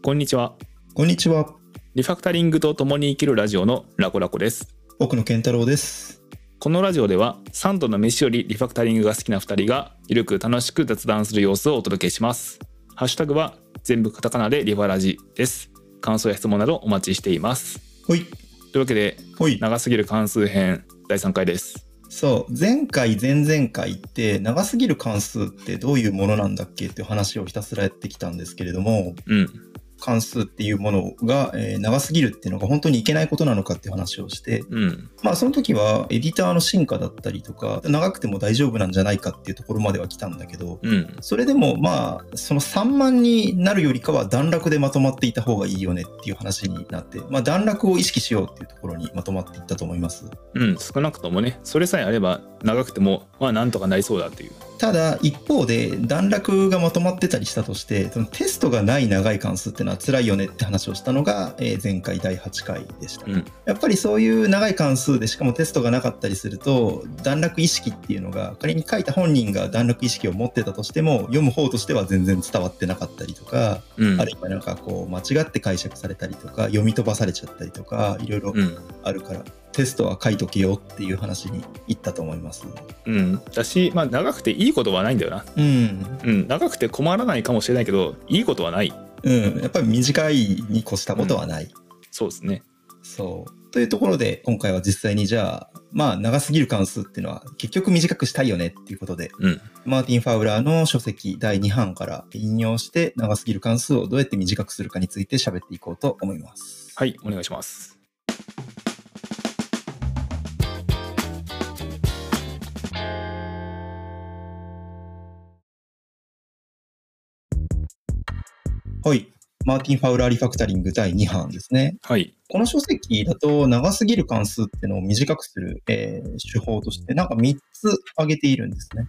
こんにちは。こんにちは。リファクタリングと共に生きるラジオのラコラコです。奥野健太郎です。このラジオでは3度の飯よりリファクタリングが好きな2人がゆるく楽しく雑談する様子をお届けします。ハッシュタグは全部カタカナでリファラジです。感想や質問などお待ちしています。ほい。というわけで長すぎる関数編第3回です。そう、前回前々回って長すぎる関数ってどういうものなんだっけっていう話をひたすらやってきたんですけれども、関数っていうものが、長すぎるっていうのが本当にいけないことなのかっていう話をして、その時はエディターの進化だったりとか長くても大丈夫なんじゃないかっていうところまでは来たんだけど、それでもまあその散漫になるよりかは段落でまとまっていた方がいいよねっていう話になって、段落を意識しようっていうところにまとまっていったと思います。少なくともね、それさえあれば長くてもなんとかなりそうだっていう。ただ一方で段落がまとまってたりしたとして、そのテストがない長い関数ってのは辛いよねって話をしたのが前回第8回でした。やっぱりそういう長い関数でしかもテストがなかったりすると段落意識っていうのが、仮に書いた本人が段落意識を持ってたとしても読む方としては全然伝わってなかったりとか、あるいはなんかこう間違って解釈されたりとか読み飛ばされちゃったりとかいろいろあるから、テストは書いとけよっていう話に行ったと思います。私、長くていいことはないんだよな。長くて困らないかもしれないけどいいことはない。やっぱり短いに越したことはない。そうですね。そうというところで今回は実際にじゃあ長すぎる関数っていうのは結局短くしたいよねっていうことで、マーティン・ファウラーの書籍第2版から引用して長すぎる関数をどうやって短くするかについて喋っていこうと思います。はい、お願いします。はい、マーティン・ファウラーリファクタリング第2版ですね。この書籍だと長すぎる関数っていうのを短くする、手法としてなんか3つ挙げているんですね。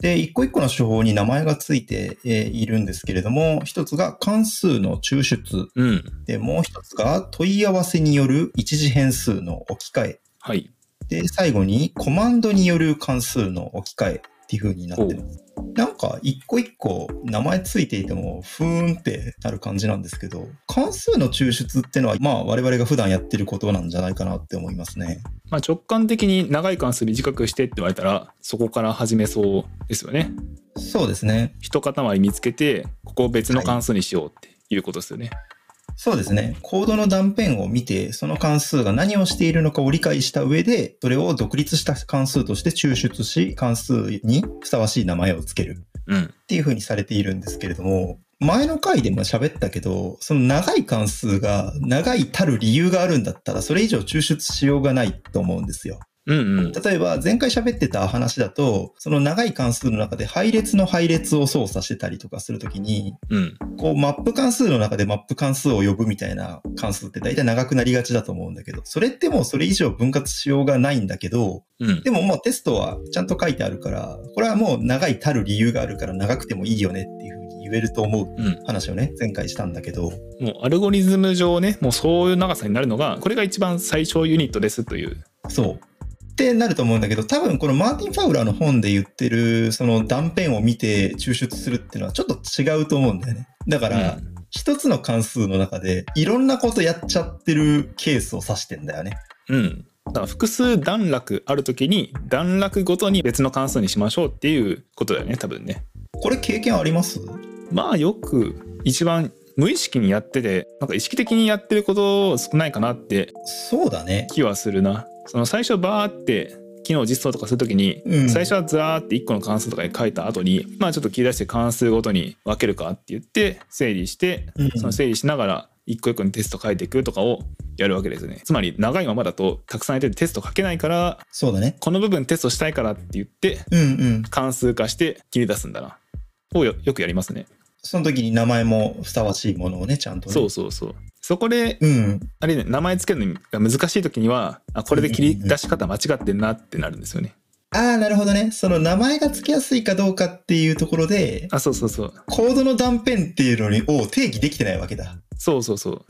で一個一個の手法に名前がついて、いるんですけれども、一つが関数の抽出、でもう一つが問い合わせによる一次変数の置き換え、で最後にコマンドによる関数の置き換えっていう風になってます。なんか一個一個名前ついていてもふーんってなる感じなんですけど、関数の抽出ってのは我々が普段やってることなんじゃないかなって思いますね。直感的に長い関数短くしてって言われたらそこから始めそうですよね。そうですね。一塊見つけてここを別の関数にしようっていうことですよね。そうですね。コードの断片を見てその関数が何をしているのかを理解した上でそれを独立した関数として抽出し関数にふさわしい名前をつけるっていう風にされているんですけれども、前の回でも喋ったけどその長い関数が長いたる理由があるんだったらそれ以上抽出しようがないと思うんですよ。例えば前回喋ってた話だとその長い関数の中で配列の配列を操作してたりとかするときに、マップ関数の中でマップ関数を呼ぶみたいな関数って大体長くなりがちだと思うんだけど、それってもうそれ以上分割しようがないんだけど、でももうテストはちゃんと書いてあるからこれはもう長いたる理由があるから長くてもいいよねっていう風に言えると思う話をね、前回したんだけど、もうアルゴリズム上ね、もうそういう長さになるのがこれが一番最小ユニットですという、そうってなると思うんだけど、多分このマーティン・ファウラーの本で言ってるその断片を見て抽出するっていうのはちょっと違うと思うんだよね。だから一つの関数の中でいろんなことやっちゃってるケースを指してんだよね。だから複数段落あるときに段落ごとに別の関数にしましょうっていうことだよね、多分ね。これ経験あります？よく一番無意識にやってて、なんか意識的にやってること少ないかなって気はするな。その最初バーって機能実装とかするときに、最初はザーって1個の関数とかに書いた後にちょっと切り出して関数ごとに分けるかって言って整理して、その整理しながら一個一個にテスト書いていくとかをやるわけですね。つまり長いままだとたくさんやっててテスト書けないから、そうだね、この部分テストしたいからって言って、関数化して切り出すんだなを よくやりますね。その時に名前もふさわしいものをね、ちゃんとね。そこで、名前つけるのが難しい時にはこれで切り出し方間違ってんなってなるんですよね。なるほどね。その名前がつけやすいかどうかっていうところで、コードの断片っていうのを定義できてないわけだ。そうそうそう、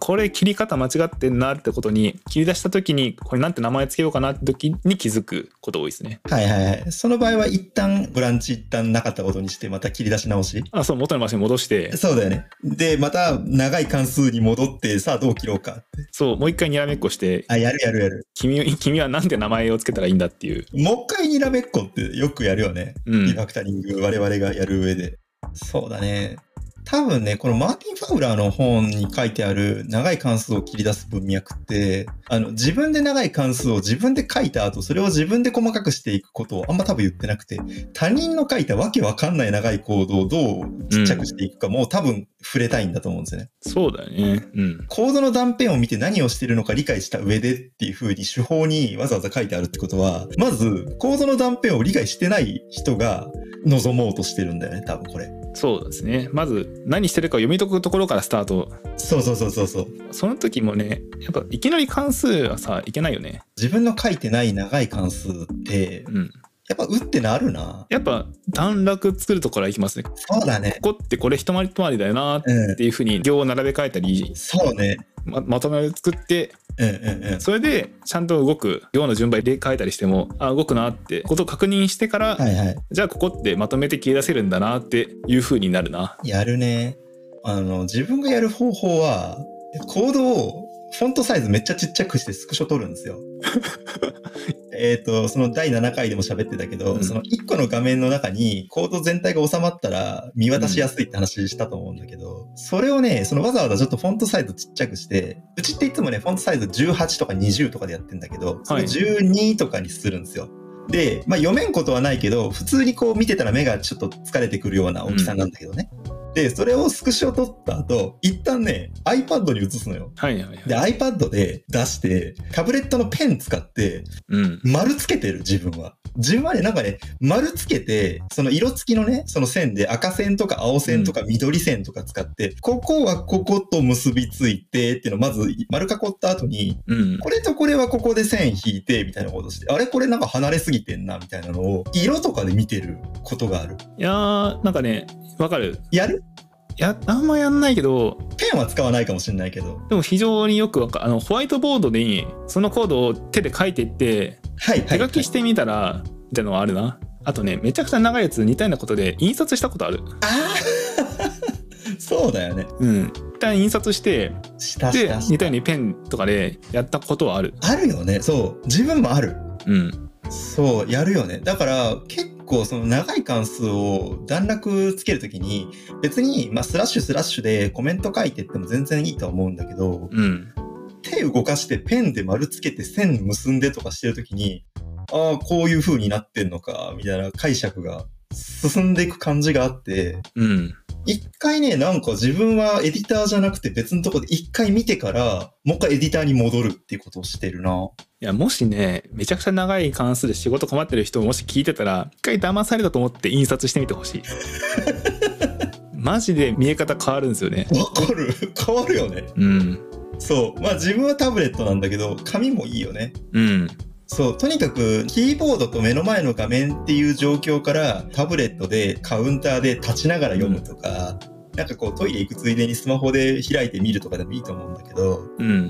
これ切り方間違ってんなってことに切り出した時にこれなんて名前つけようかなって時に気づくこと多いですね。はいはいはい。その場合は一旦ブランチ一旦なかったことにしてまた切り出し直し、あそう元の場所に戻して、そうだよね。でまた長い関数に戻ってさあどう切ろうかって、そうもう一回にらめっこして、あやるやるやる、君はなんて名前をつけたらいいんだっていう、もう一回にらめっこってよくやるよね、リファクタリング我々がやる上で。そうだね、多分ねこのマーティン・ファウラーの本に書いてある長い関数を切り出す文脈って、自分で長い関数を自分で書いた後それを自分で細かくしていくことをあんま多分言ってなくて、他人の書いたわけわかんない長いコードをどうちっちゃくしていくかもう多分触れたいんだと思うんですよね。そうだね、コードの断片を見て何をしてるのか理解した上でっていう風に手法にわざわざ書いてあるってことは、まずコードの断片を理解してない人が望もうとしてるんだよね多分これ。そうですね、まず何してるかを読み解くところからスタート。そうそうそうそうそう。その時もねやっぱいきなり関数はさいけないよね。自分の書いてない長い関数って、やっぱうってなるな。やっぱ段落作るとこからいきますね。そうだね、ここってこれ一回り一回りだよなっていうふうに行を並べ替えたり、そうね、まとめを作って、それでちゃんと動く行の順番で変えたりしても、あ動くなってことを確認してから、じゃあここってまとめて消え出せるんだなっていう風になるな。やるね。自分がやる方法はコードをフォントサイズめっちゃちっちゃくしてスクショ撮るんですよ。その第7回でも喋ってたけど、その1個の画面の中にコード全体が収まったら見渡しやすいって話したと思うんだけど、それをね、そのわざわざちょっとフォントサイズちっちゃくして、うちっていつもね、フォントサイズ18とか20とかでやってんだけど、それ12とかにするんですよ。で、読めんことはないけど、普通にこう見てたら目がちょっと疲れてくるような大きさなんだけどね。でそれをスクショ撮った後一旦ね iPad に移すのよ、で iPad で出してタブレットのペン使って、丸つけてる。自分はねなんかね丸つけて、その色付きのねその線で赤線とか青線とか緑線とか使って、ここはここと結びついてっていうのをまず丸囲った後に、これとこれはここで線引いてみたいなことして、あれこれなんか離れすぎてんなみたいなのを色とかで見てることがある。いやーなんかねわかる。やる？いやあんまやんないけど、ペンは使わないかもしれないけど、でも非常によくホワイトボードにそのコードを手で書いていって、手書きしてみたらみたいなのはあるな。あとねめちゃくちゃ長いやつ似たようなことで印刷したことある。そうだよね。一旦印刷してで似たようにペンとかでやったことはある。あるよね。そう自分もある。そうやるよね。だから結構その長い関数を段落つけるときに別にスラッシュスラッシュでコメント書いてっても全然いいとは思うんだけど、手動かしてペンで丸つけて線結んでとかしてるときに、ああこういう風になってんのかみたいな解釈が進んでいく感じがあって、一回ねなんか自分はエディターじゃなくて別のとこで一回見てからもう一回エディターに戻るっていうことをしてるな。いやもしねめちゃくちゃ長い関数で仕事困ってる人もし聞いてたら一回騙されたと思って印刷してみてほしい。マジで見え方変わるんですよね。わかる。変わるよね。そう自分はタブレットなんだけど紙もいいよね。そうとにかくキーボードと目の前の画面っていう状況からタブレットでカウンターで立ちながら読むとか、なんかこうトイレ行くついでにスマホで開いてみるとかでもいいと思うんだけど、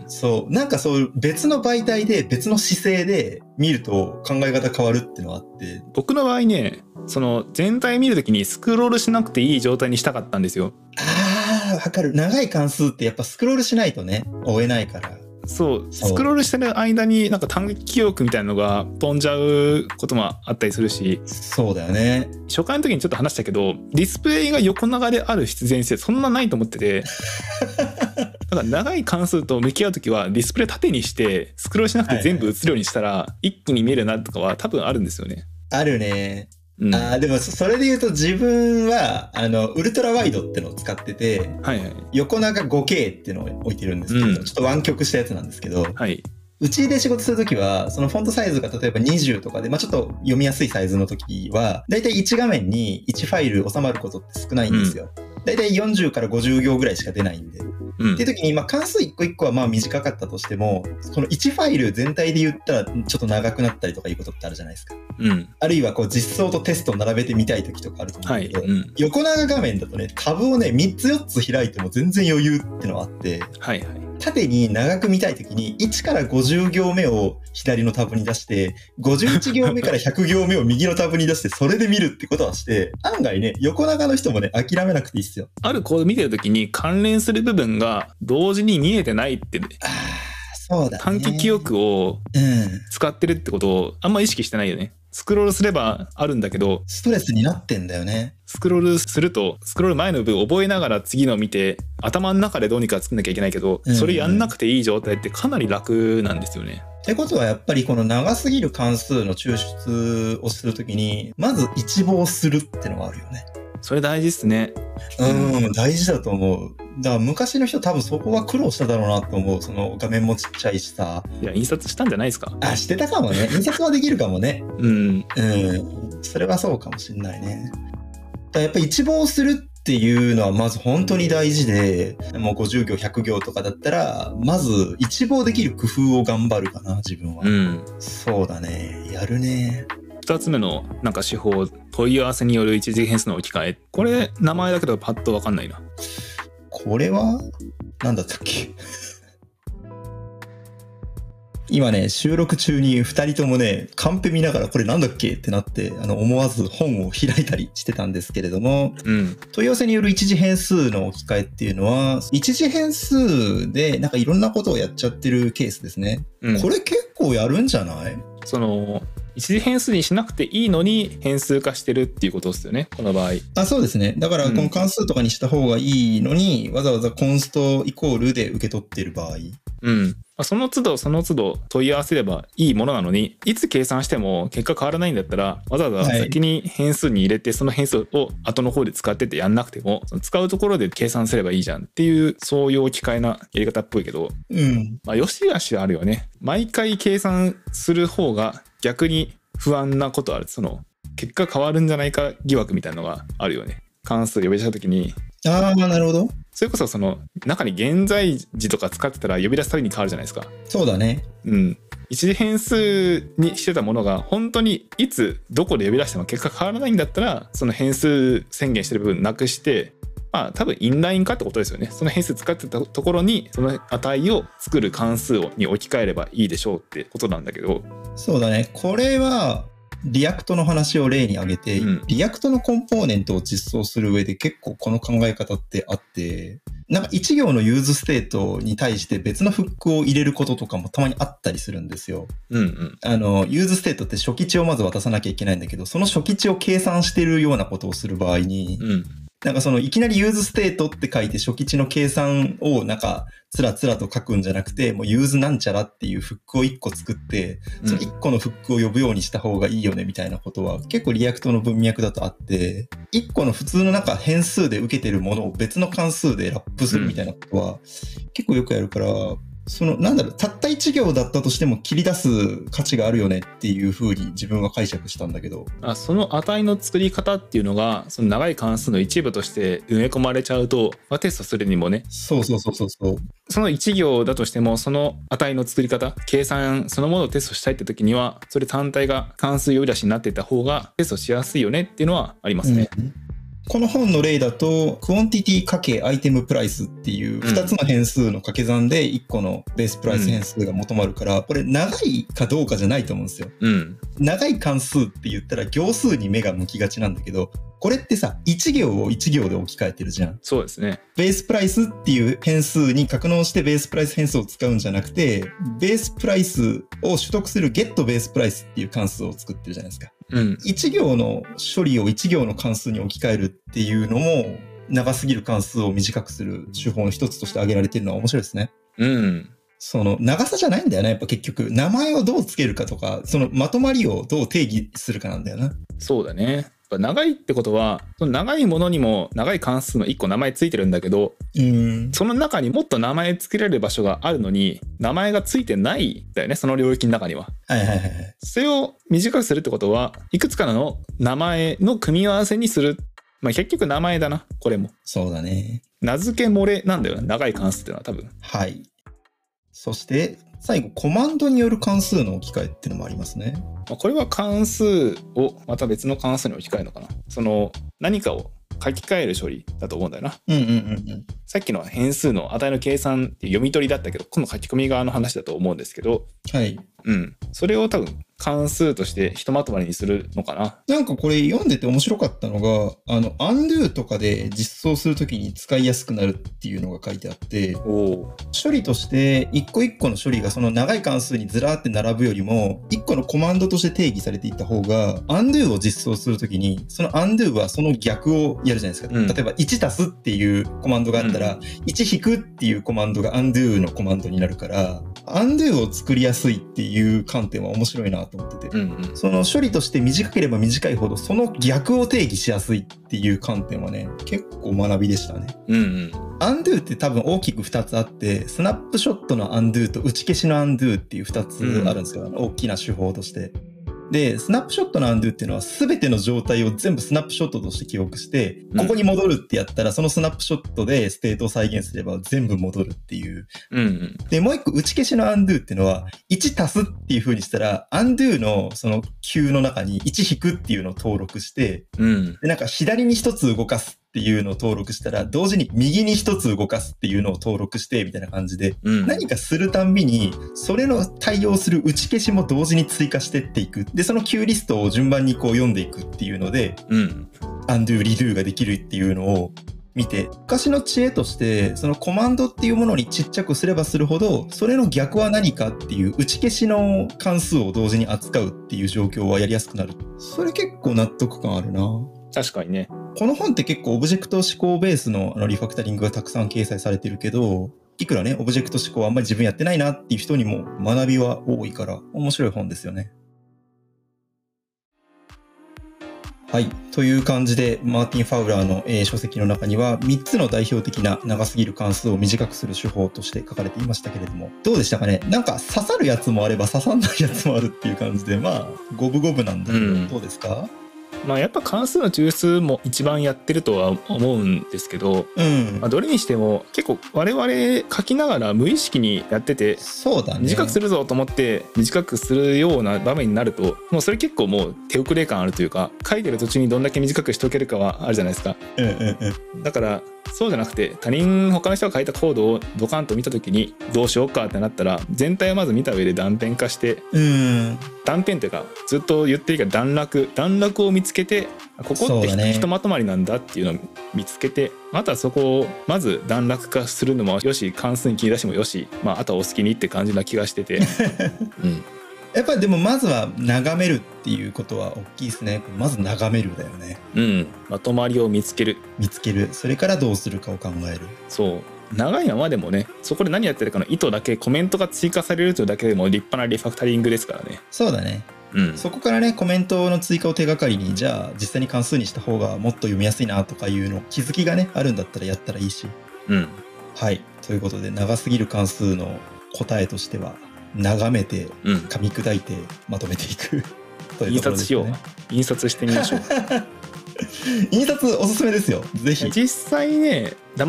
そうなんかそう別の媒体で別の姿勢で見ると考え方変わるっていうのがあって、僕の場合ねその全体見るときにスクロールしなくていい状態にしたかったんですよ。わかる。長い関数ってやっぱスクロールしないとね追えないから、そうスクロールしてる間になんか短期記憶みたいなのが飛んじゃうこともあったりするし。そうだよね。初回の時にちょっと話したけどディスプレイが横長である必然性そんなないと思ってて、だから長い関数と向き合う時はディスプレイ縦にしてスクロールしなくて全部映るようにしたら一気に見えるなとかは多分あるんですよね。あるね。でもそれで言うと自分はウルトラワイドってのを使ってて、横長 5K ってのを置いてるんですけど、ちょっと湾曲したやつなんですけど、うちで仕事するときはそのフォントサイズが例えば20とかで、ちょっと読みやすいサイズのときはだいたい1画面に1ファイル収まることって少ないんですよ。だいたい40から50行ぐらいしか出ないんで、っていう時に関数一個一個は短かったとしてもこの1ファイル全体で言ったらちょっと長くなったりとかいうことってあるじゃないですか。うん、あるいはこう実装とテストを並べてみたい時とかあると思うんだけど、はいうん、横長画面だとねタブをね3つ4つ開いても全然余裕ってのはあって、はいはい、縦に長く見たい時に1から50行目を左のタブに出して51行目から100行目を右のタブに出してそれで見るってことはして案外ね横長の人もね諦めなくていいっすよ。あるコード見てる時に関連する部分が同時に見えてないってねそうだね、短期記憶を使ってるってことをあんま意識してないよね。スクロールすればあるんだけどストレスになってんだよね。スクロールするとスクロール前の部分覚えながら次の見て頭の中でどうにか作んなきゃいけないけど、うんうん、それやんなくていい状態ってかなり楽なんですよね。ってことはやっぱりこの長すぎる関数の抽出をするときにまず一望するってのがあるよね。それ大事ですね。うん大事だと思う。だから昔の人多分そこは苦労しただろうなと思う。その画面もちっちゃいしさ。いや印刷したんじゃないですか。あしてたかもね。印刷はできるかもねうん、うん、それはそうかもしんないね。だからやっぱり一望するっていうのはまず本当に大事で、もう50行100行とかだったらまず一望できる工夫を頑張るかな自分は、うん、そうだねやるね。2つ目のなんか手法、問い合わせによる一次変数の置き換え。これ名前だけどパッと分かんないな。これは何だったっけ今ね収録中に2人ともねカンペ見ながらこれなんだっけってなって思わず本を開いたりしてたんですけれども、うん、問い合わせによる一次変数の置き換えっていうのは一次変数でなんかいろんなことをやっちゃってるケースですね、うん、これ結構やるんじゃない？その一次変数にしなくていいのに変数化してるっていうことですよねこの場合。あそうですね。だからこの関数とかにした方がいいのに、うん、わざわざコンストイコールで受け取っている場合、うん、その都度その都度問い合わせればいいものなのにいつ計算しても結果変わらないんだったらわざわざ先に変数に入れてその変数を後の方で使っててやんなくても使うところで計算すればいいじゃんっていうそういう置き換えなやり方っぽいけど、うん、まあよしあしあるよね。毎回計算する方が逆に不安なことある。その結果変わるんじゃないか疑惑みたいなのがあるよね。関数呼び出した時に。ああなるほど。それこそその中に現在時とか使ってたら呼び出すたびに変わるじゃないですか。そうだね。うん。一次変数にしてたものが本当にいつどこで呼び出しても結果変わらないんだったらその変数宣言してる部分なくして。まあ、多分インライン化ってことですよね。その変数使ってたところにその値を作る関数に置き換えればいいでしょうってことなんだけど。そうだね。これはリアクトの話を例に挙げて、うん、リアクトのコンポーネントを実装する上で結構この考え方ってあってなんか1行のユーズステートに対して別のフックを入れることとかもたまにあったりするんですよ、うんうん、ユーズステートって初期値をまず渡さなきゃいけないんだけどその初期値を計算してるようなことをする場合に、うんなんかそのいきなりユーズステートって書いて初期値の計算をなんかつらつらと書くんじゃなくてもうユーズなんちゃらっていうフックを1個作ってその1個のフックを呼ぶようにした方がいいよねみたいなことは結構リアクトの文脈だとあって1個の普通のなんか変数で受けてるものを別の関数でラップするみたいなことは結構よくやるからそのなんだろうたった1行だったとしても切り出す価値があるよねっていう風に自分は解釈したんだけどその値の作り方っていうのがその長い関数の一部として埋め込まれちゃうと、まあ、テストするにもねそうそうそうそうそうその1行だとしてもその値の作り方計算そのものをテストしたいって時にはそれ単体が関数呼び出しになっていた方がテストしやすいよねっていうのはありますね、うんこの本の例だとクオンティティ×アイテムプライスっていう2つの変数の掛け算で1個のベースプライス変数が求まるからこれ長いかどうかじゃないと思うんですよ、うん、長い関数って言ったら行数に目が向きがちなんだけどこれってさ1行を1行で置き換えてるじゃん。そうですね。ベースプライスっていう変数に格納してベースプライス変数を使うんじゃなくてベースプライスを取得するゲットベースプライスっていう関数を作ってるじゃないですか、うん、1行の処理を1行の関数に置き換えるっていうのも長すぎる関数を短くする手法の一つとして挙げられてるのは面白いですね、うん、その長さじゃないんだよねやっぱ結局名前をどうつけるかとかそのまとまりをどう定義するかなんだよな。そうだね。長いってことはその長いものにも長い関数の1個名前ついてるんだけど、その中にもっと名前つけられる場所があるのに名前がついてないんだよねその領域の中には、はいはいはい、それを短くするってことはいくつかの名前の組み合わせにする。まあ、結局名前だなこれも。そうだね。名付け漏れなんだよね長い関数っていうのは多分。はい。そして最後コマンドによる関数の置き換えっていうのもありますね。これは関数をまた別の関数に置き換えるのかな、その何かを書き換える処理だと思うんだよな、うんうんうんうん、さっきの変数の値の計算って読み取りだったけど、この書き込み側の話だと思うんですけど、はい、うん、それを多分関数としてひとまとまりにするのかな。なんかこれ読んでて面白かったのが、undo とかで実装するときに使いやすくなるっていうのが書いてあって、お処理として一個一個の処理がその長い関数にずらーって並ぶよりも一個のコマンドとして定義されていった方が、 undo を実装するときにその undo はその逆をやるじゃないですか、ね、うん、例えば1足すっていうコマンドがあったら、うん、1引くっていうコマンドが undo のコマンドになるから、 undo を作りやすいっていう観点は面白いなと思ってて、うんうん、その処理として短ければ短いほどその逆を定義しやすいっていう観点はね、結構学びでしたね、うんうん、undo って多分大きく2つあって、スナップショットの undo と打ち消しの undo っていう2つあるんですけど、うん、大きな手法として。でスナップショットの undo っていうのは全ての状態を全部スナップショットとして記憶して、うん、ここに戻るってやったらそのスナップショットでステートを再現すれば全部戻るっていう、うんうん、でもう一個打ち消しの undo っていうのは1足すっていう風にしたら undo のその Q の中に1引くっていうのを登録して、うん、でなんか左に1つ動かすっていうのを登録したら同時に右に一つ動かすっていうのを登録してみたいな感じで、うん、何かするたんびにそれの対応する打ち消しも同時に追加してっていく。でその Q リストを順番にこう読んでいくっていうので、うん、undo redo ができるっていうのを見て、昔の知恵としてそのコマンドっていうものにちっちゃくすればするほどそれの逆は何かっていう打ち消しの関数を同時に扱うっていう状況はやりやすくなる。それ結構納得感あるな。確かにね、この本って結構オブジェクト思考ベースのリファクタリングがたくさん掲載されてるけど、いくらねオブジェクト思考はあんまり自分やってないなっていう人にも学びは多いから面白い本ですよね。はい、という感じでマーティン・ファウラーの、書籍の中には3つの代表的な長すぎる関数を短くする手法として書かれていましたけれども、どうでしたかね。なんか刺さるやつもあれば刺さんないやつもあるっていう感じで、まあ五分五分なんだけど、うん、どうですか。まあ、やっぱ関数の抽出も一番やってるとは思うんですけど、うん、まあ、どれにしても結構我々書きながら無意識にやってて、そうだね、短くするぞと思って短くするような場面になるともうそれ結構もう手遅れ感あるというか、書いてる途中にどんだけ短くしておけるかはあるじゃないですか、うんうんうん、だからそうじゃなくて他の人が書いたコードをドカンと見た時にどうしようかってなったら全体をまず見た上で断片化して、断片というかずっと言ってるけど段落を見つけて、ここってひとまとまりなんだっていうのを見つけて、またそこをまず段落化するのもよし、関数に切り出してもよし、まああとはお好きにって感じな気がしてて、うん、やっぱりでもまずは眺めるっていうことは大きいですね。まず眺めるだよね、うん、まとまりを見つける、それからどうするかを考える。そう、長いままでもね、そこで何やってるかの意図だけコメントが追加されるというだけでも立派なリファクタリングですからね。そうだね、うん、そこからねコメントの追加を手がかりに、じゃあ実際に関数にした方がもっと読みやすいなとかいうの気づきがねあるんだったらやったらいいし、うん、はい、ということで長すぎる関数の答えとしては眺めて、うん、噛み砕いてまとめていくというところですね。印刷しよう、印刷してみましょう印刷おすすめですよ、ぜひ。実際ね本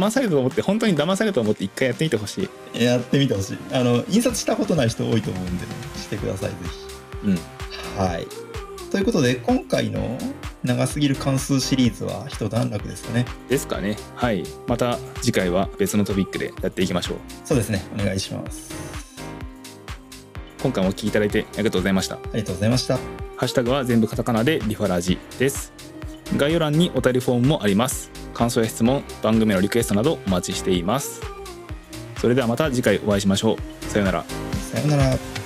当に騙されると思って一回やってみてほしい。印刷したことない人多いと思うんで、ね、してくださいぜひ、うん、はい、ということで今回の長すぎる関数シリーズは一段落ですかね。はい、また次回は別のトピックでやっていきましょう。そうですね、お願いします。今回もお聞きいただいてありがとうございました。ありがとうございました。ハッシュタグは全部カタカナでリファラジです。概要欄にお便りフォームもあります。感想や質問、番組のリクエストなどお待ちしています。それではまた次回お会いしましょう。さようなら。